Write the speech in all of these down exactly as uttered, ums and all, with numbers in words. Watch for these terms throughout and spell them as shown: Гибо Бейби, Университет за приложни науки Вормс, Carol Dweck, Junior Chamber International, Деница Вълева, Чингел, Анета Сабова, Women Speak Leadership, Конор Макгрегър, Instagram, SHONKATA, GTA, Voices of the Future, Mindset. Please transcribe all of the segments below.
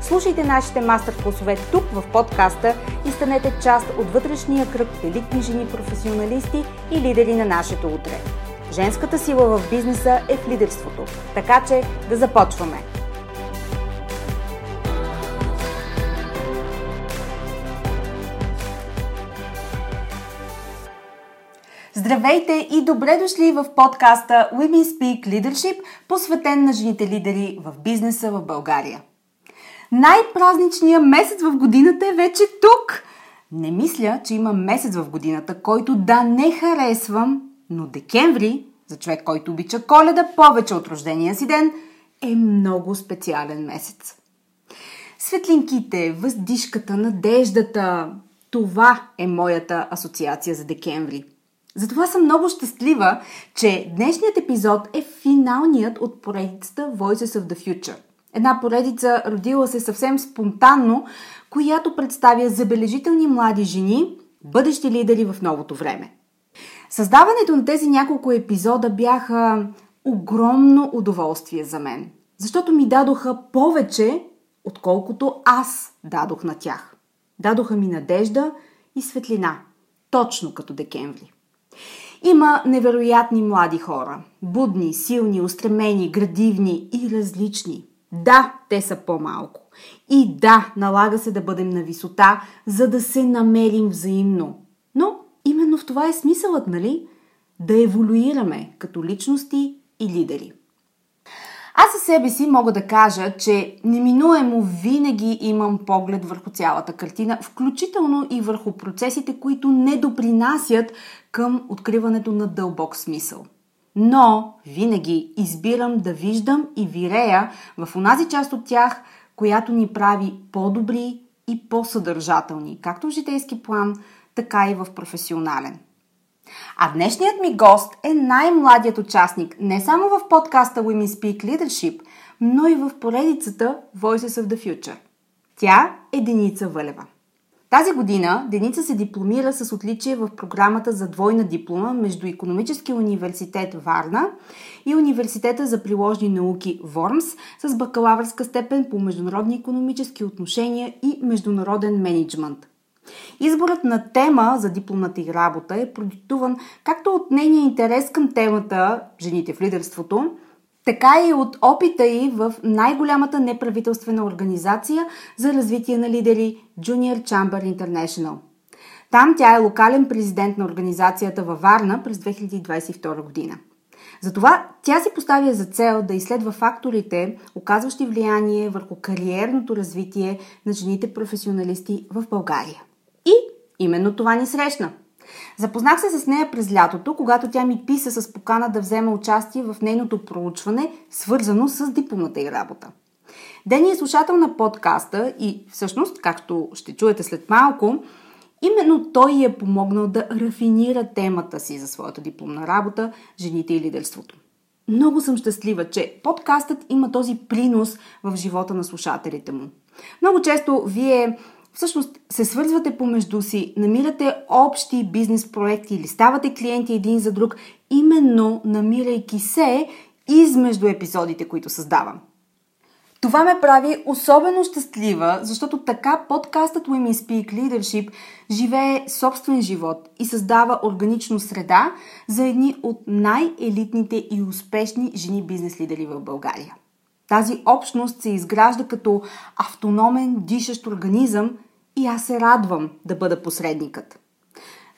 Слушайте нашите мастер-класове тук в подкаста и станете част от вътрешния кръг елитни жени, професионалисти и лидери на нашето утре. Женската сила в бизнеса е в лидерството, така че да започваме! Здравейте и добре дошли в подкаста Women Speak Leadership, посветен на жените лидери в бизнеса в България. Най-празничният месец в годината е вече тук! Не мисля, че има месец в годината, който да не харесвам, но декември, за човек, който обича Коледа повече от рождения си ден, е много специален месец. Светлинките, въздишката, надеждата, това е моята асоциация за декември. Затова съм много щастлива, че днешният епизод е финалният от поредицата Voices of the Future. Една поредица, родила се съвсем спонтанно, която представя забележителни млади жени, бъдещи лидери в новото време. Създаването на тези няколко епизода бяха огромно удоволствие за мен, защото ми дадоха повече, отколкото аз дадох на тях. Дадоха ми надежда и светлина, точно като декември. Има невероятни млади хора, будни, силни, устремени, градивни и различни. Да, те са по-малко. И да, налага се да бъдем на висота, за да се намерим взаимно. Но именно в това е смисълът, нали? Да еволюираме като личности и лидери. Аз със себе си мога да кажа, че неминуемо винаги имам поглед върху цялата картина, включително и върху процесите, които не допринасят към откриването на дълбок смисъл. Но винаги избирам да виждам и вирея в онази част от тях, която ни прави по-добри и по-съдържателни, както в житейски план, така и в професионален. А днешният ми гост е най-младият участник не само в подкаста Women Speak Leadership, но и в поредицата Voices of the Future. Тя е Деница Вълева. Тази година Деница се дипломира с отличие в програмата за двойна диплома между Икономически университет Варна и Университета за приложни науки Вормс с бакалавърска степен по международни икономически отношения и международен мениджмънт. Изборът на тема за дипломната и работа е продиктуван както от нейния интерес към темата «Жените в лидерството», така и от опита ѝ в най-голямата неправителствена организация за развитие на лидери Junior Chamber International. Там тя е локален президент на организацията във Варна през две хиляди двадесет и втора година. Затова тя си поставя за цел да изследва факторите, оказващи влияние върху кариерното развитие на жените професионалисти в България. И именно това ни срещна. Запознах се с нея през лятото, когато тя ми писа с покана да взема участие в нейното проучване, свързано с дипломната ѝ работа. Дени е слушател на подкаста и всъщност, както ще чуете след малко, именно той е помогнал да рафинира темата си за своята дипломна работа «Жените и лидерството». Много съм щастлива, че подкастът има този принос в живота на слушателите му. Много често вие всъщност се свързвате помежду си, намирате общи бизнес проекти или ставате клиенти един за друг, именно намирайки се измежду епизодите, които създавам. Това ме прави особено щастлива, защото така подкастът Women Speak Leadership живее собствен живот и създава органична среда за едни от най-елитните и успешни жени бизнес лидери в България. Тази общност се изгражда като автономен, дишащ организъм и аз се радвам да бъда посредникът.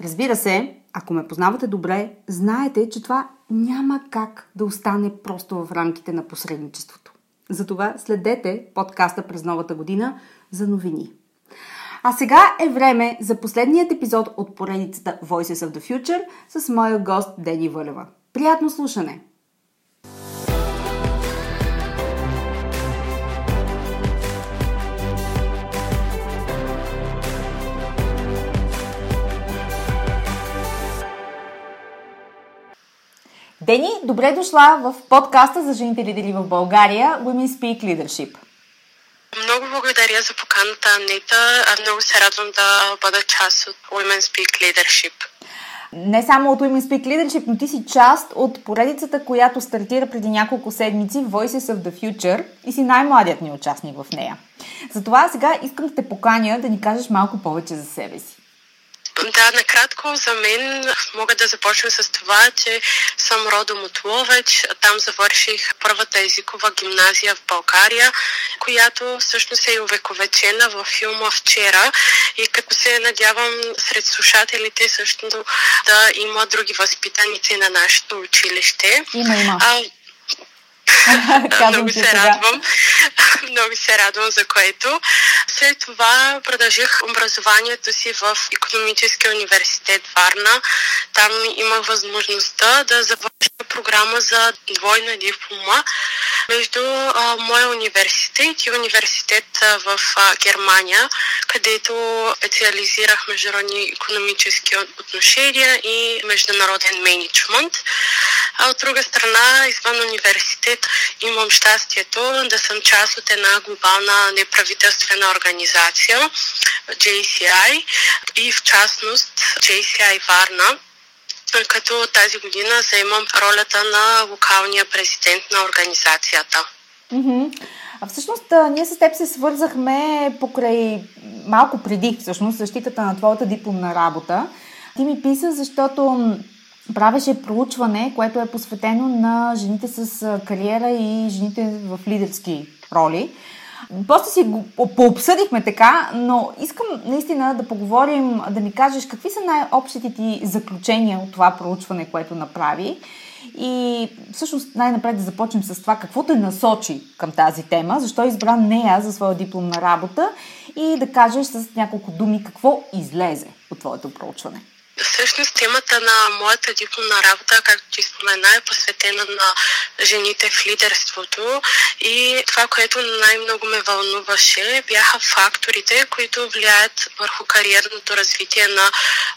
Разбира се, Ако ме познавате добре, знаете, че това няма как да остане просто в рамките на посредничеството. Затова следете подкаста през новата година за новини. А сега е време за последният епизод от поредицата Voices of the Future с моя гост Дени Вълева. Приятно слушане! Дени, добре дошла в подкаста за жените лидери в България Women Speak Leadership. Много благодаря за поканата, Анета. Много се радвам да бъда част от Women Speak Leadership. Не само от Women Speak Leadership, но ти си част от поредицата, която стартира преди няколко седмици Voices of the Future и си най-младият ни участник в нея. Затова сега искам да те поканя да ни кажеш малко повече за себе си. Да, накратко за мен мога да започна с това, че съм родом от Ловеч. Там завърших първата езикова гимназия в България, която всъщност е увековечена във филма Вчера. И като се надявам сред слушателите също да има други възпитаници на нашето училище. Има, има. А, много се радвам. Много се радвам, за което. След това продължих образованието си в Икономически университет Варна. Там имах възможността да завърша програма за двойна диплома между а, моя университет и университет а, в а, Германия, където специализирах международни икономически отношения и международен мениджмънт. А от друга страна, извън университет, имам щастието да съм част от една глобална неправителствена организация, джей си ай, и в частност джей си ай Варна, като тази година заемам ролята на локалния президент на организацията. Mm-hmm. А всъщност ние с теб се свързахме покрай малко преди всъщност защитата на твоята дипломна работа. Ти ми писа, защото правеше проучване, което е посветено на жените с кариера и жените в лидерски роли. После си го пообсъдихме така, но искам наистина да поговорим, да ми кажеш какви са най-общите ти заключения от това проучване, което направи. И всъщност най-напред да започнем с това, какво те насочи към тази тема, защо избра нея за своя дипломна работа и да кажеш с няколко думи какво излезе от твоето проучване. Всъщност темата на моята дипломна работа, както ти спомена, е посветена на жените в лидерството и това, което най-много ме вълнуваше, бяха факторите, които влияят върху кариерното развитие на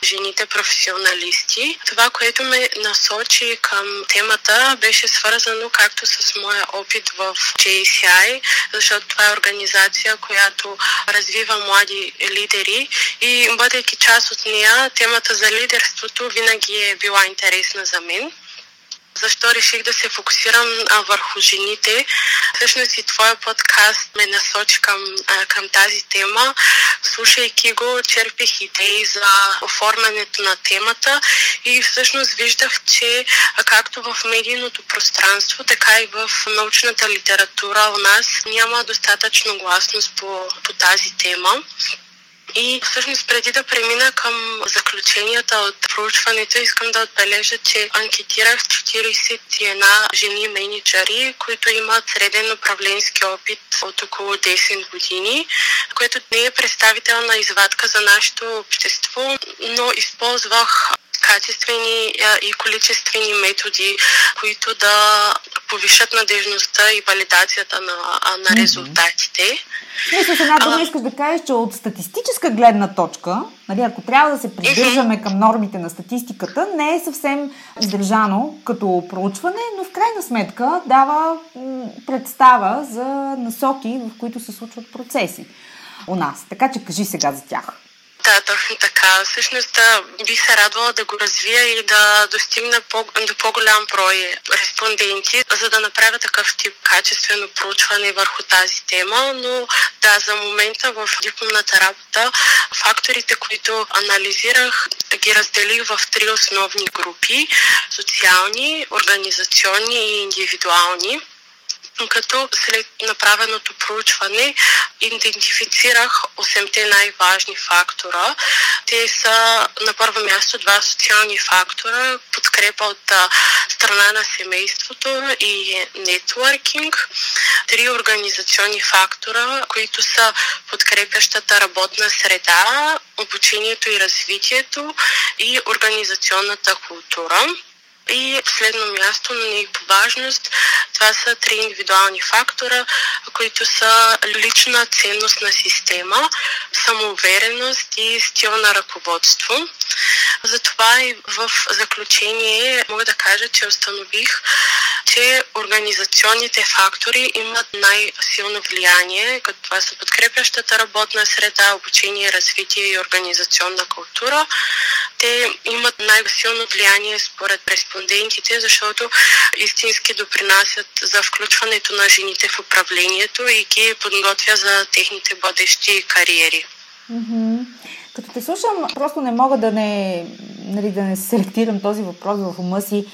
жените професионалисти. Това, което ме насочи към темата, беше свързано както с моя опит в джей си ай, защото това е организация, която развива млади лидери и бъдейки част от нея, темата за лидерството винаги е била интересна за мен. Защо реших да се фокусирам а, върху жените? Всъщност и твоя подкаст ме насочи към, а, към тази тема. Слушайки го, черпих идеи за оформянето на темата и всъщност виждах, че а, както в медийното пространство, така и в научната литература у нас няма достатъчно гласност по, по тази тема. И всъщност преди да премина към заключенията от проучването, искам да отбележа, че анкетирах четиридесет и една жени менеджери, които имат среден управленски опит от около десет години, което не е представителна извадка за нашето общество, но използвах качествени и количествени методи, които да повишат надежността и валидацията на, на резултатите. Не, с една дума искаш да кажеш, че от статистическа гледна точка, нали, ако трябва да се придържаме към нормите на статистиката, не е съвсем издържано като проучване, но в крайна сметка дава представа за насоки, в които се случват процеси у нас. Така че кажи сега за тях. Да, точно така. Всъщност да, бих се радвала да го развия и да достигна по, до по-голям брой респонденти, за да направя такъв тип качествено проучване върху тази тема, но да, за момента в дипломната работа факторите, които анализирах, ги разделих в три основни групи – социални, организационни и индивидуални. като след направеното проучване идентифицирах осемте най-важни фактора. Те са на първо място два социални фактора, подкрепа от страна на семейството и нетворкинг, три организационни фактора, които са подкрепящата работна среда, обучението и развитието и организационната култура. И последно място, но не и по важност, това са три индивидуални фактора, които са лична ценностна система, самоувереност и стил на ръководство. Затова и в заключение мога да кажа, че установих, че организационните фактори имат най-силно влияние, като това са подкрепящата работна среда, обучение, развитие и организационна култура. Те имат най-силно влияние според респондентите, защото истински допринасят за включването на жените в управлението и ги подготвя за техните бъдещи кариери. Mm-hmm. Като те слушам, просто не мога да не, нали, да не селектирам този въпрос в ума си.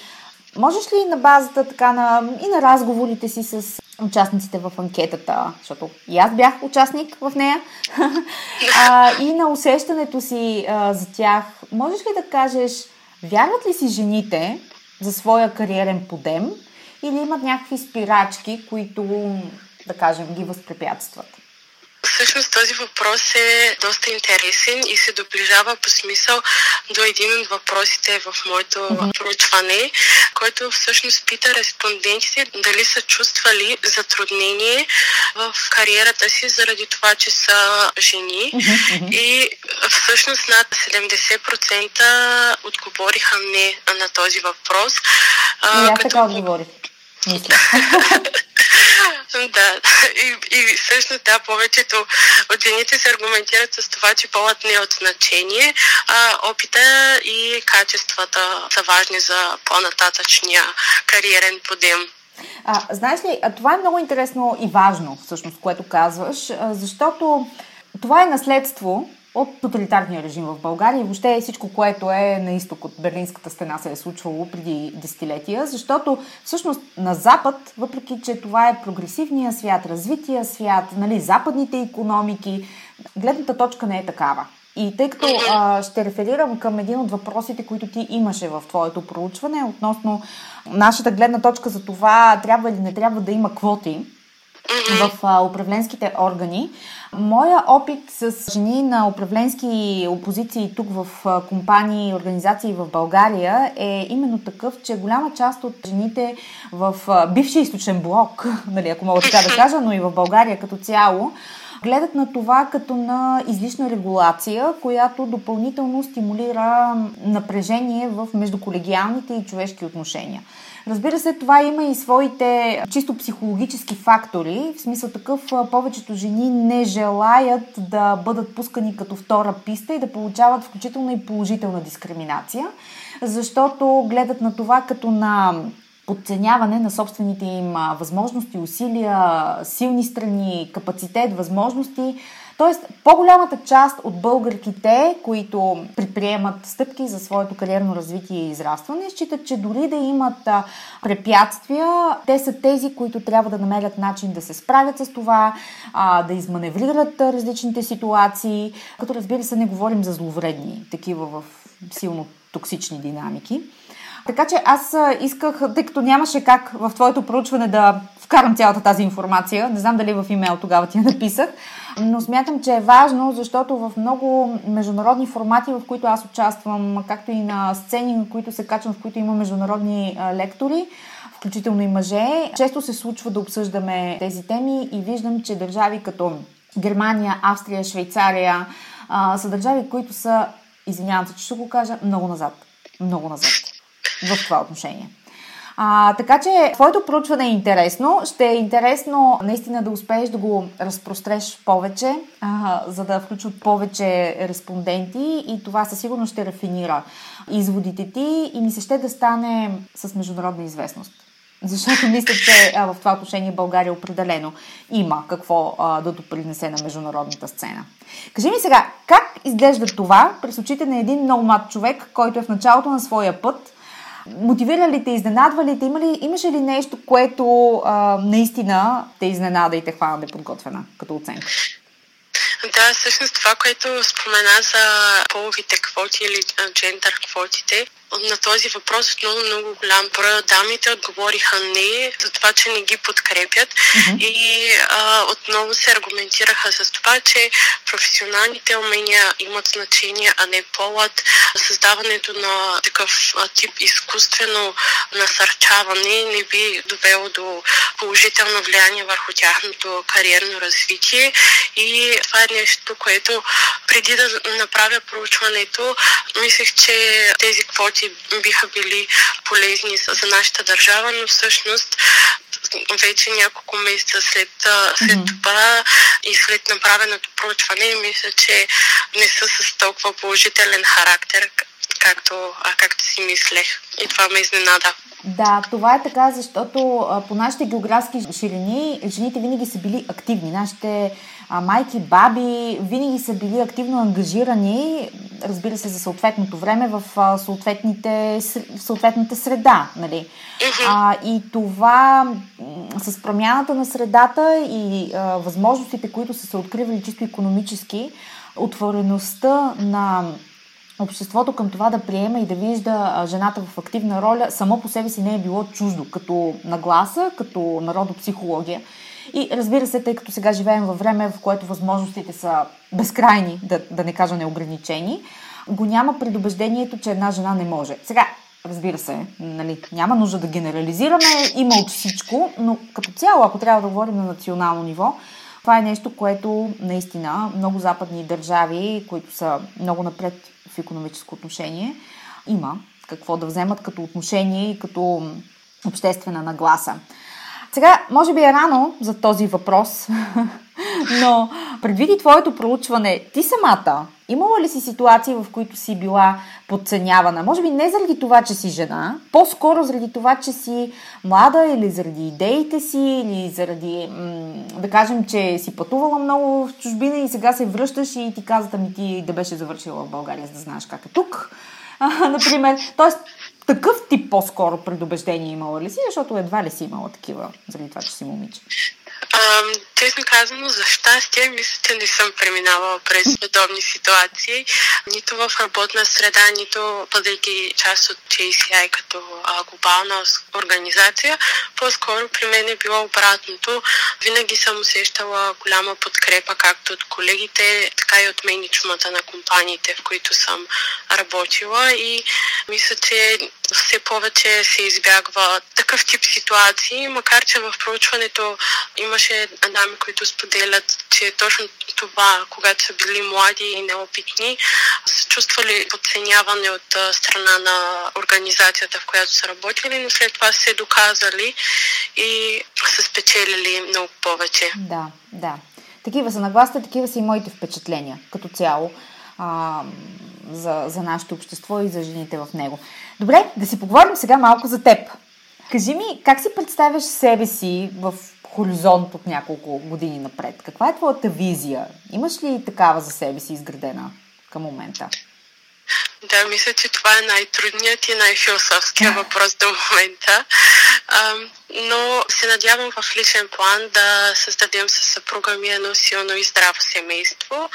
Можеш ли на базата така на, и на разговорите си с участниците в анкетата, защото и аз бях участник в нея, а, и на усещането си а, за тях, можеш ли да кажеш, вярват ли си жените за своя кариерен подем или имат някакви спирачки, които, да кажем, ги възпрепятстват? Всъщност този въпрос е доста интересен и се доближава по смисъл до един от въпросите в моето mm-hmm. проучване, който всъщност пита респондентите дали са чувствали затруднение в кариерата си заради това, че са жени. Mm-hmm. И всъщност над седемдесет процента отговориха не на този въпрос. А, аз като... така отговорих. Мисля. Да, и, и всъщност да, повечето от жените се аргументират с това, че полът не е от значение, а опита и качествата са важни за по-нататъчния кариерен подем. А, знаеш ли, а това е много интересно и важно, всъщност, което казваш, защото това е наследство от тоталитарния режим в България и въобще всичко, което е на изток от Берлинската стена се е случвало преди десетилетия, защото всъщност на Запад, въпреки че това е прогресивния свят, развития свят, нали, западните икономики, гледната точка не е такава. И тъй като а, ще реферирам към един от въпросите, които ти имаше в твоето проучване, относно нашата гледна точка за това трябва или не трябва да има квоти в а, управленските органи. Моя опит с жени на управленски позиции тук в а, компании и организации в България е именно такъв, че голяма част от жените в а, бившия източен блок, нали, ако мога така да кажа, но и в България като цяло, гледат на това като на излишна регулация, която допълнително стимулира напрежение в междуколегиалните и човешки отношения. Разбира се, това има и своите чисто психологически фактори, в смисъл такъв, повечето жени не желаят да бъдат пускани като втора писта и да получават включително и положителна дискриминация, защото гледат на това като на подценяване на собствените им възможности, усилия, силни страни, капацитет, възможности. Тоест, по-голямата част от българките, които предприемат стъпки за своето кариерно развитие и израстване, считат, че дори да имат препятствия, те са тези, които трябва да намерят начин да се справят с това, да изманеврират различните ситуации, като разбира се не говорим за зловредни, такива в силно токсични динамики. Така че аз исках, тъй като нямаше как в твоето проучване да вкарам цялата тази информация, не знам дали в имейл тогава ти я написах, но смятам, че е важно, защото в много международни формати, в които аз участвам, както и на сцени, на които се качвам, в които има международни лектори, включително и мъже, често се случва да обсъждаме тези теми и виждам, че държави като Германия, Австрия, Швейцария са държави, които са, извинявам се, че ще го кажа, много назад. Много назад в това отношение. А, така че твоето проучване е интересно. Ще е интересно наистина да успееш да го разпростреш повече, а, за да включат повече респонденти и това със сигурност ще рафинира изводите ти и ми се ще да стане с международна известност. Защото мисля, че а, в това отношение България определено има какво а, да допринесе на международната сцена. Кажи ми сега, как изглежда това през очите на един много млад човек, който е в началото на своя път, Мотивира ли те, изненадва ли те? Има ли, имаше ли нещо, което а, наистина те изненада и те хвана да е подготвена като оценка? Да, всъщност това, което спомена за половите квоти или джендър квотите, на този въпрос отново много голям брой дамите отговориха не, за това, че не ги подкрепят mm-hmm. и а, отново се аргументираха с това, че професионалните умения имат значение, а не полът. Създаването на такъв тип изкуствено насърчаване не би довело до положително влияние върху тяхното кариерно развитие и това е нещо, което преди да направя проучването, мислех, че тези квоти биха били полезни за нашата държава, но всъщност вече няколко месеца след, след mm-hmm. това и след направеното проучване, мисля, че не са с толкова положителен характер, както, както си мислех. И това ме изненада. Да, това е така, защото по нашите географски ширини жените винаги са били активни. Нашите майки, баби винаги са били активно ангажирани, разбира се, за съответното време в, съответните, в съответната среда. Нали? Mm-hmm. А, и това с промяната на средата и а, възможностите, които са се откривали чисто икономически, отвореността на обществото към това да приема и да вижда жената в активна роля само по себе си не е било чуждо, като нагласа, като народопсихология. И разбира се, тъй като сега живеем във време, в което възможностите са безкрайни, да, да не кажа неограничени, го няма предубеждението, че една жена не може. Сега, разбира се, нали, няма нужда да генерализираме, има от всичко, но като цяло, ако трябва да говорим на национално ниво, това е нещо, което наистина много западни държави, които са много напред в икономическо отношение, има какво да вземат като отношение и като обществена нагласа. Сега, може би е рано за този въпрос, но предвиди твоето проучване, ти самата, имала ли си ситуации, в които си била подценявана? Може би не заради това, че си жена, по-скоро заради това, че си млада или заради идеите си, или заради, да кажем, че си пътувала много в чужбина и сега се връщаш и ти казват, ами ти да беше завършила в България, за да знаеш как е тук, а, например. Тоест, такъв тип по-скоро предубеждение имала ли си, защото едва ли си имала такива, заради това, че си момиче? Честно казано, за щастие, мисля, че не съм преминавала през подобни ситуации. Нито в работна среда, нито бъдейки част от джей си ай като а, глобална организация. По-скоро при мен е било обратното. Винаги съм усещала голяма подкрепа, както от колегите, така и от мениджмънта на компаниите, в които съм работила. И мисля, че все повече се избягва такъв тип ситуации, макар че в проучването имаше дами, които споделят, че точно това, когато са били млади и неопитни, са чувствали подценяване от страна на организацията, в която са работили, но след това се доказали и са спечелили много повече. Да, да. Такива са нагласите, такива са и моите впечатления като цяло а, за, за нашето общество и за жените в него. Добре, да си поговорим сега малко за теб. Кажи ми, как си представяш себе си в хоризонт от няколко години напред? Каква е твоята визия? Имаш ли такава за себе си изградена към момента? Да, мисля, че това е най-трудният и най-философският въпрос до момента. Но се надявам в личен план да създадем със съпруга ми едно силно и здраво семейство.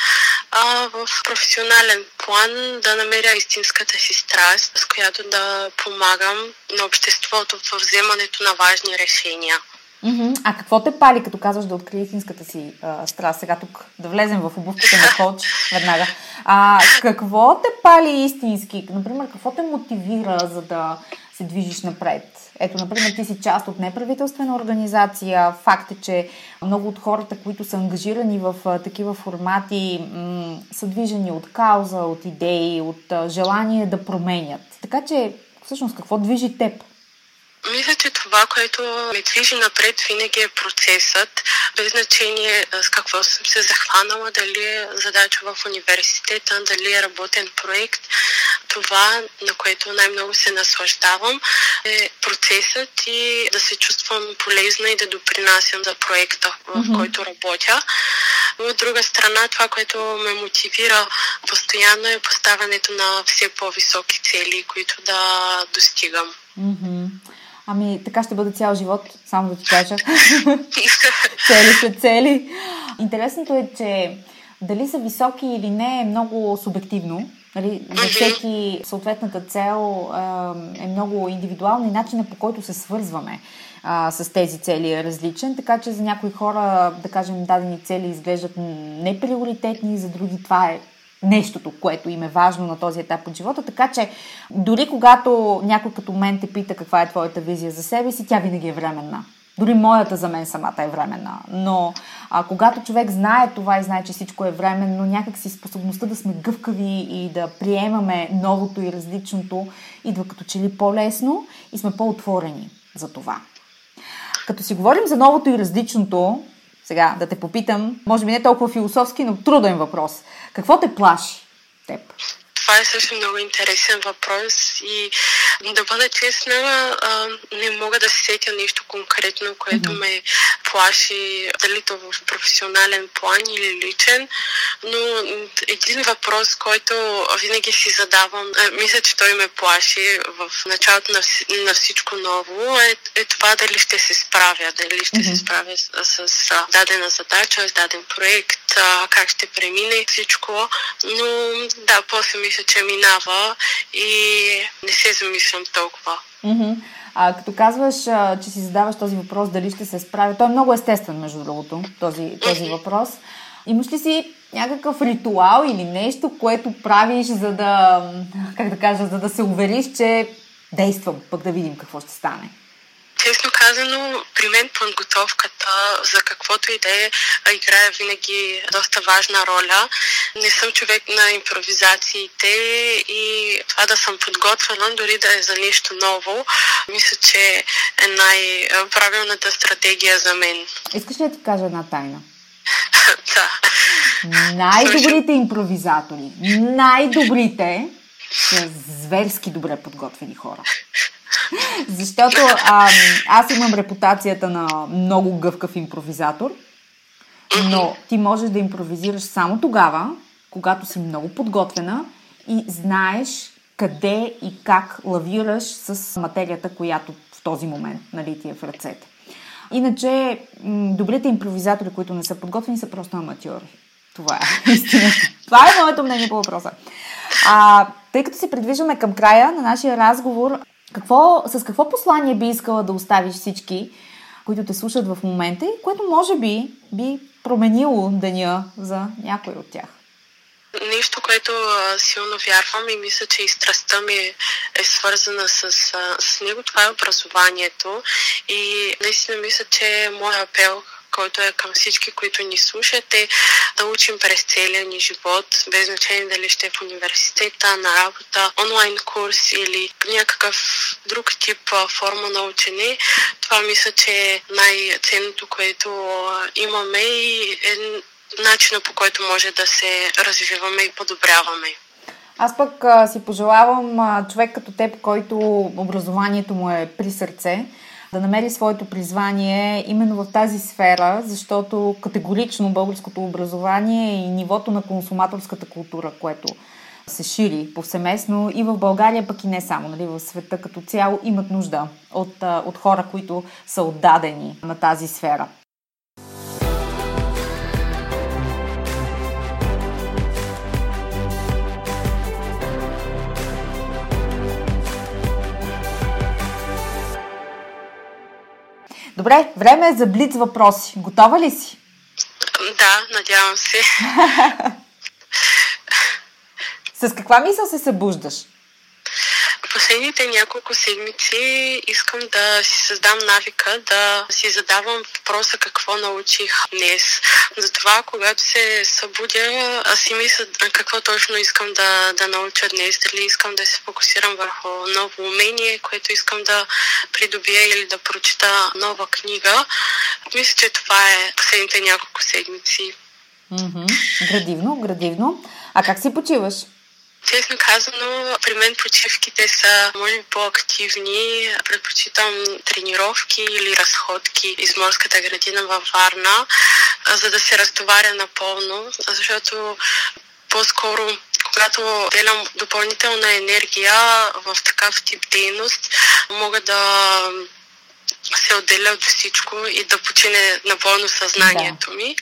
А в професионален план да намеря истинската си страст, с която да помагам на обществото във вземането на важни решения. Mm-hmm. А какво те пали, като казваш да открия истинската си а, страст? Сега тук да влезем в обувката на коуч веднага. А, какво те пали истински? Например, какво те мотивира, за да се движиш напред? Ето, например, ти си част от неправителствена организация. Факт е, че много от хората, които са ангажирани в а, такива формати, м- са движени от кауза, от идеи, от а, желание да променят. Така че, всъщност, какво движи теб? Мисля, че това, което ме движи напред, винаги е процесът. Без значение с какво съм се захванала, дали е задача в университета, дали е работен проект. Това, на което най-много се наслаждавам, е процесът и да се чувствам полезна и да допринасям за проекта, в mm-hmm. който работя. От друга страна, това, което ме мотивира постоянно е поставянето на все по-високи цели, които да достигам. Mm-hmm. Ами, така ще бъде цял живот, само да ти кажа. Цели са цели. Интересното е, че дали са високи или не е много субективно. Нали, за всеки съответната цел е, е много индивидуална и начинът, по който се свързваме а, с тези цели е различен, така че за някои хора, да кажем, дадени цели изглеждат неприоритетни, за други това е нещото, което им е важно на този етап от живота, така че дори когато някой като мен те пита каква е твоята визия за себе си, тя винаги е временна. Дори моята за мен самата е временна. Но а, когато човек знае това и знае, че всичко е временно, някак си способността да сме гъвкави и да приемаме новото и различното идва като че ли по-лесно и сме по-отворени за това. Като си говорим за новото и различното, сега да те попитам, може би не толкова философски, но труден въпрос. Какво те плаши теб? Това е също много интересен въпрос и да бъда честна, а, не мога да се сетя нещо конкретно, което ме плаши, дали то в професионален план или личен, но един въпрос, който винаги си задавам, а, мисля, че той ме плаши в началото на, на всичко ново, е, е това дали ще се справя, дали ще mm-hmm. се справя с, с дадена задача, с даден проект, а, как ще премине всичко, но да, после мисля, че минава и не се замислям толкова. Mm-hmm. А, като казваш, а, че си задаваш този въпрос, дали ще се справя, той е много естествен, между другото, този, този mm-hmm. въпрос. Имаш ли си някакъв ритуал или нещо, което правиш, за да, как да кажа, за да се увериш, че действам, пък да видим какво ще стане? Честно казано, при мен подготовката за каквото и да е играе винаги доста важна роля. Не съм човек на импровизациите и това да съм подготвена, дори да е за нещо ново, мисля, че е най-правилната стратегия за мен. Искаш ли да ти кажа една тайна? Да. Най-добрите импровизатори, най-добрите са зверски добре подготвени хора. Защото а, аз имам репутацията на много гъвкав импровизатор, но ти можеш да импровизираш само тогава, когато си много подготвена и знаеш къде и как лавираш с материята, която в този момент, нали, ти е в ръцете. Иначе добрите импровизатори, които не са подготвени, са просто аматьори. Това е истина. Това е моето мнение по въпроса. А, тъй като се придвижваме към края на нашия разговор, Какво, с какво послание би искала да оставиш всички, които те слушат в момента и което може би би променило деня за някой от тях? Нещо, което а, силно вярвам и мисля, че и страстта ми е, е свързана с, а, с него, това е образованието и наистина мисля, че моят апел, който е към всички, които ни слушат, е да учим през целия ни живот, без значение дали ще е в университета, на работа, онлайн курс или някакъв друг тип форма на учене. Това мисля, че е най-ценното, което имаме и е начинът, по който може да се развиваме и подобряваме. Аз пък а, си пожелавам а, човек като теб, който образованието му е при сърце, да намери своето призвание именно в тази сфера, защото категорично българското образование и нивото на консуматорската култура, което се шири повсеместно и в България, пък и не само, нали, в света като цяло, имат нужда от, от хора, които са отдадени на тази сфера. Добре, време е за блиц въпроси. Готова ли си? Да, надявам се. С каква мисъл се събуждаш? Последните няколко седмици искам да си създам навика да си задавам въпроса какво научих днес. Затова, когато се събудя, аз си мисля какво точно искам да, да науча днес. Дали искам да се фокусирам върху ново умение, което искам да придобия или да прочита нова книга. Мисля, че това е последните няколко седмици. Mm-hmm. Градивно, градивно. А как си почиваш? Честно казано, при мен почивките са, може би, по-активни. Предпочитам тренировки или разходки из морската градина във Варна, за да се разтоваря напълно, защото по-скоро когато делям допълнителна енергия в такъв тип дейност, мога да се отделя от всичко и да почине напълно съзнанието да. ми.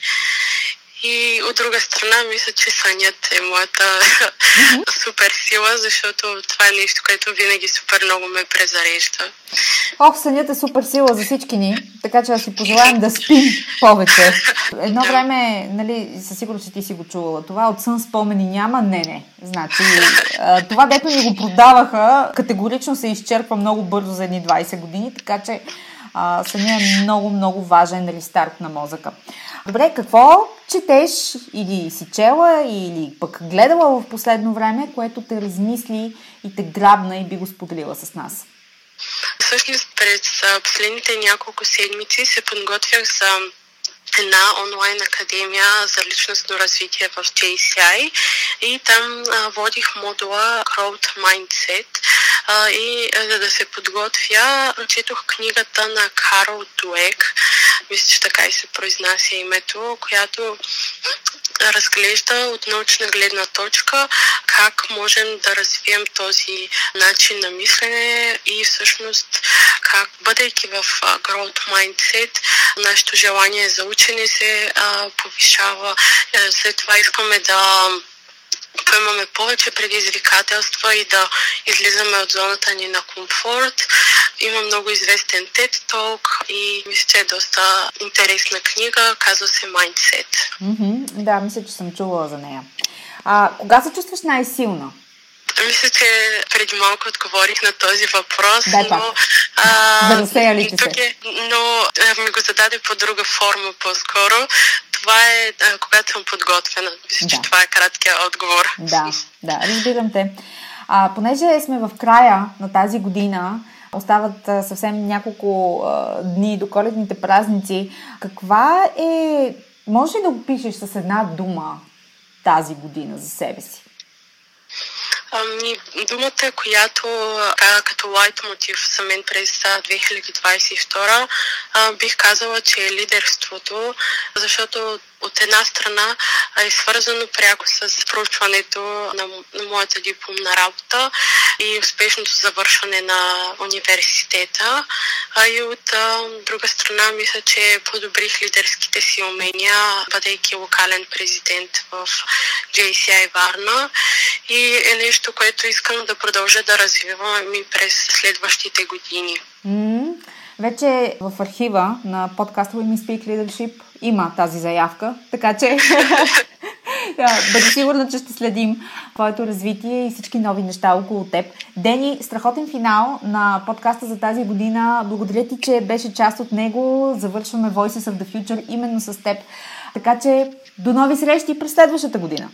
И от друга страна, мисля, че сънят е моята mm-hmm. супер сила, защото това е нещо, което винаги супер много ме презарежда. Ох, сънят е супер сила за всички ни, така че да си пожелаем да спим повече. Едно време, нали, със сигурност, че ти си го чувала това, от сън спомени няма, не, не. Значи, това, дето ни го продаваха, категорично се изчерпва много бързо за едни двайсет години, така че сънят е много, много важен рестарт на мозъка. Добре, какво четеш или си чела, или пък гледала в последно време, което те размисли и те грабна и би го споделила с нас? Всъщност през последните няколко седмици се подготвях за една онлайн академия за личностно развитие в джей си ай и там а, водих модула Growth Mindset а, и за да се подготвя, четох книгата на Carol Dweck, мисля, че така и се произнася името, която разглежда от научна гледна точка как можем да развием този начин на мислене и всъщност как, бъдейки в Growth Mindset, нашето желание за учене се а, повишава. След това искаме да поемаме повече предизвикателства и да излизаме от зоната ни на комфорт. Има много известен TED Talk и мисля, че е доста интересна книга, казва се Mindset. Mm-hmm. Да, мисля, че съм чувала за нея. А, кога се чувстваш най-силна? Мисля, че преди малко отговорих на този въпрос, да, но, а, да тук е, но ми го зададе по друга форма по-скоро. Това е а, когато съм подготвена. Мисля, да. че това е краткия отговор. Да, да, разбирам те. А, понеже сме в края на тази година, остават а, съвсем няколко а, дни до коледните празници. Каква е... Може ли да опишеш с една дума тази година за себе си? Ами, думата, която а, като лайтмотив за мен през две хиляди двайсет и втора а, бих казала, че е лидерството, защото от една страна е свързано пряко с проучването на, на моята дипломна работа и успешното завършване на университета, а и от а, друга страна мисля, че подобрих лидерските си умения, бъдейки локален президент в джей си ай Варна и е нещо, което искам да продължа да развивам и през следващите години. Mm-hmm. Вече в архива на подкаста Women Speak Leadership има тази заявка, така че бъде сигурна, че ще следим твоето развитие и всички нови неща около теб. Дени, страхотен финал на подкаста за тази година. Благодаря ти, че беше част от него. Завършваме Voices of the Future именно с теб. Така че до нови срещи през следващата година.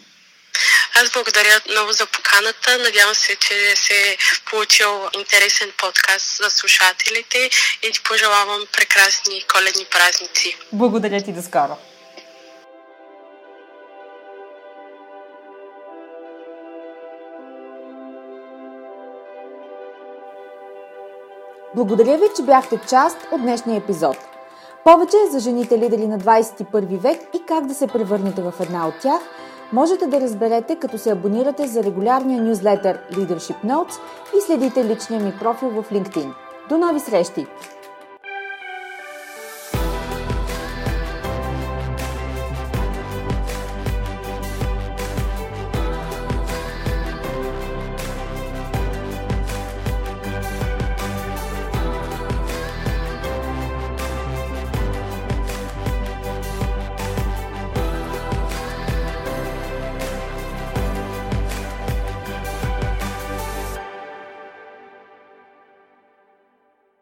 Аз благодаря много за поканата. Надявам се, че се е получил интересен подкаст за слушателите и ти пожелавам прекрасни коледни празници. Благодаря ти, до скоро. Благодаря ви, че бяхте част от днешния епизод. Повече за жените лидери на двайсет и първи век и как да се превърнете в една от тях, можете да разберете, като се абонирате за регулярния нюзлетър Leadership Notes и следите личния ми профил в LinkedIn. До нови срещи!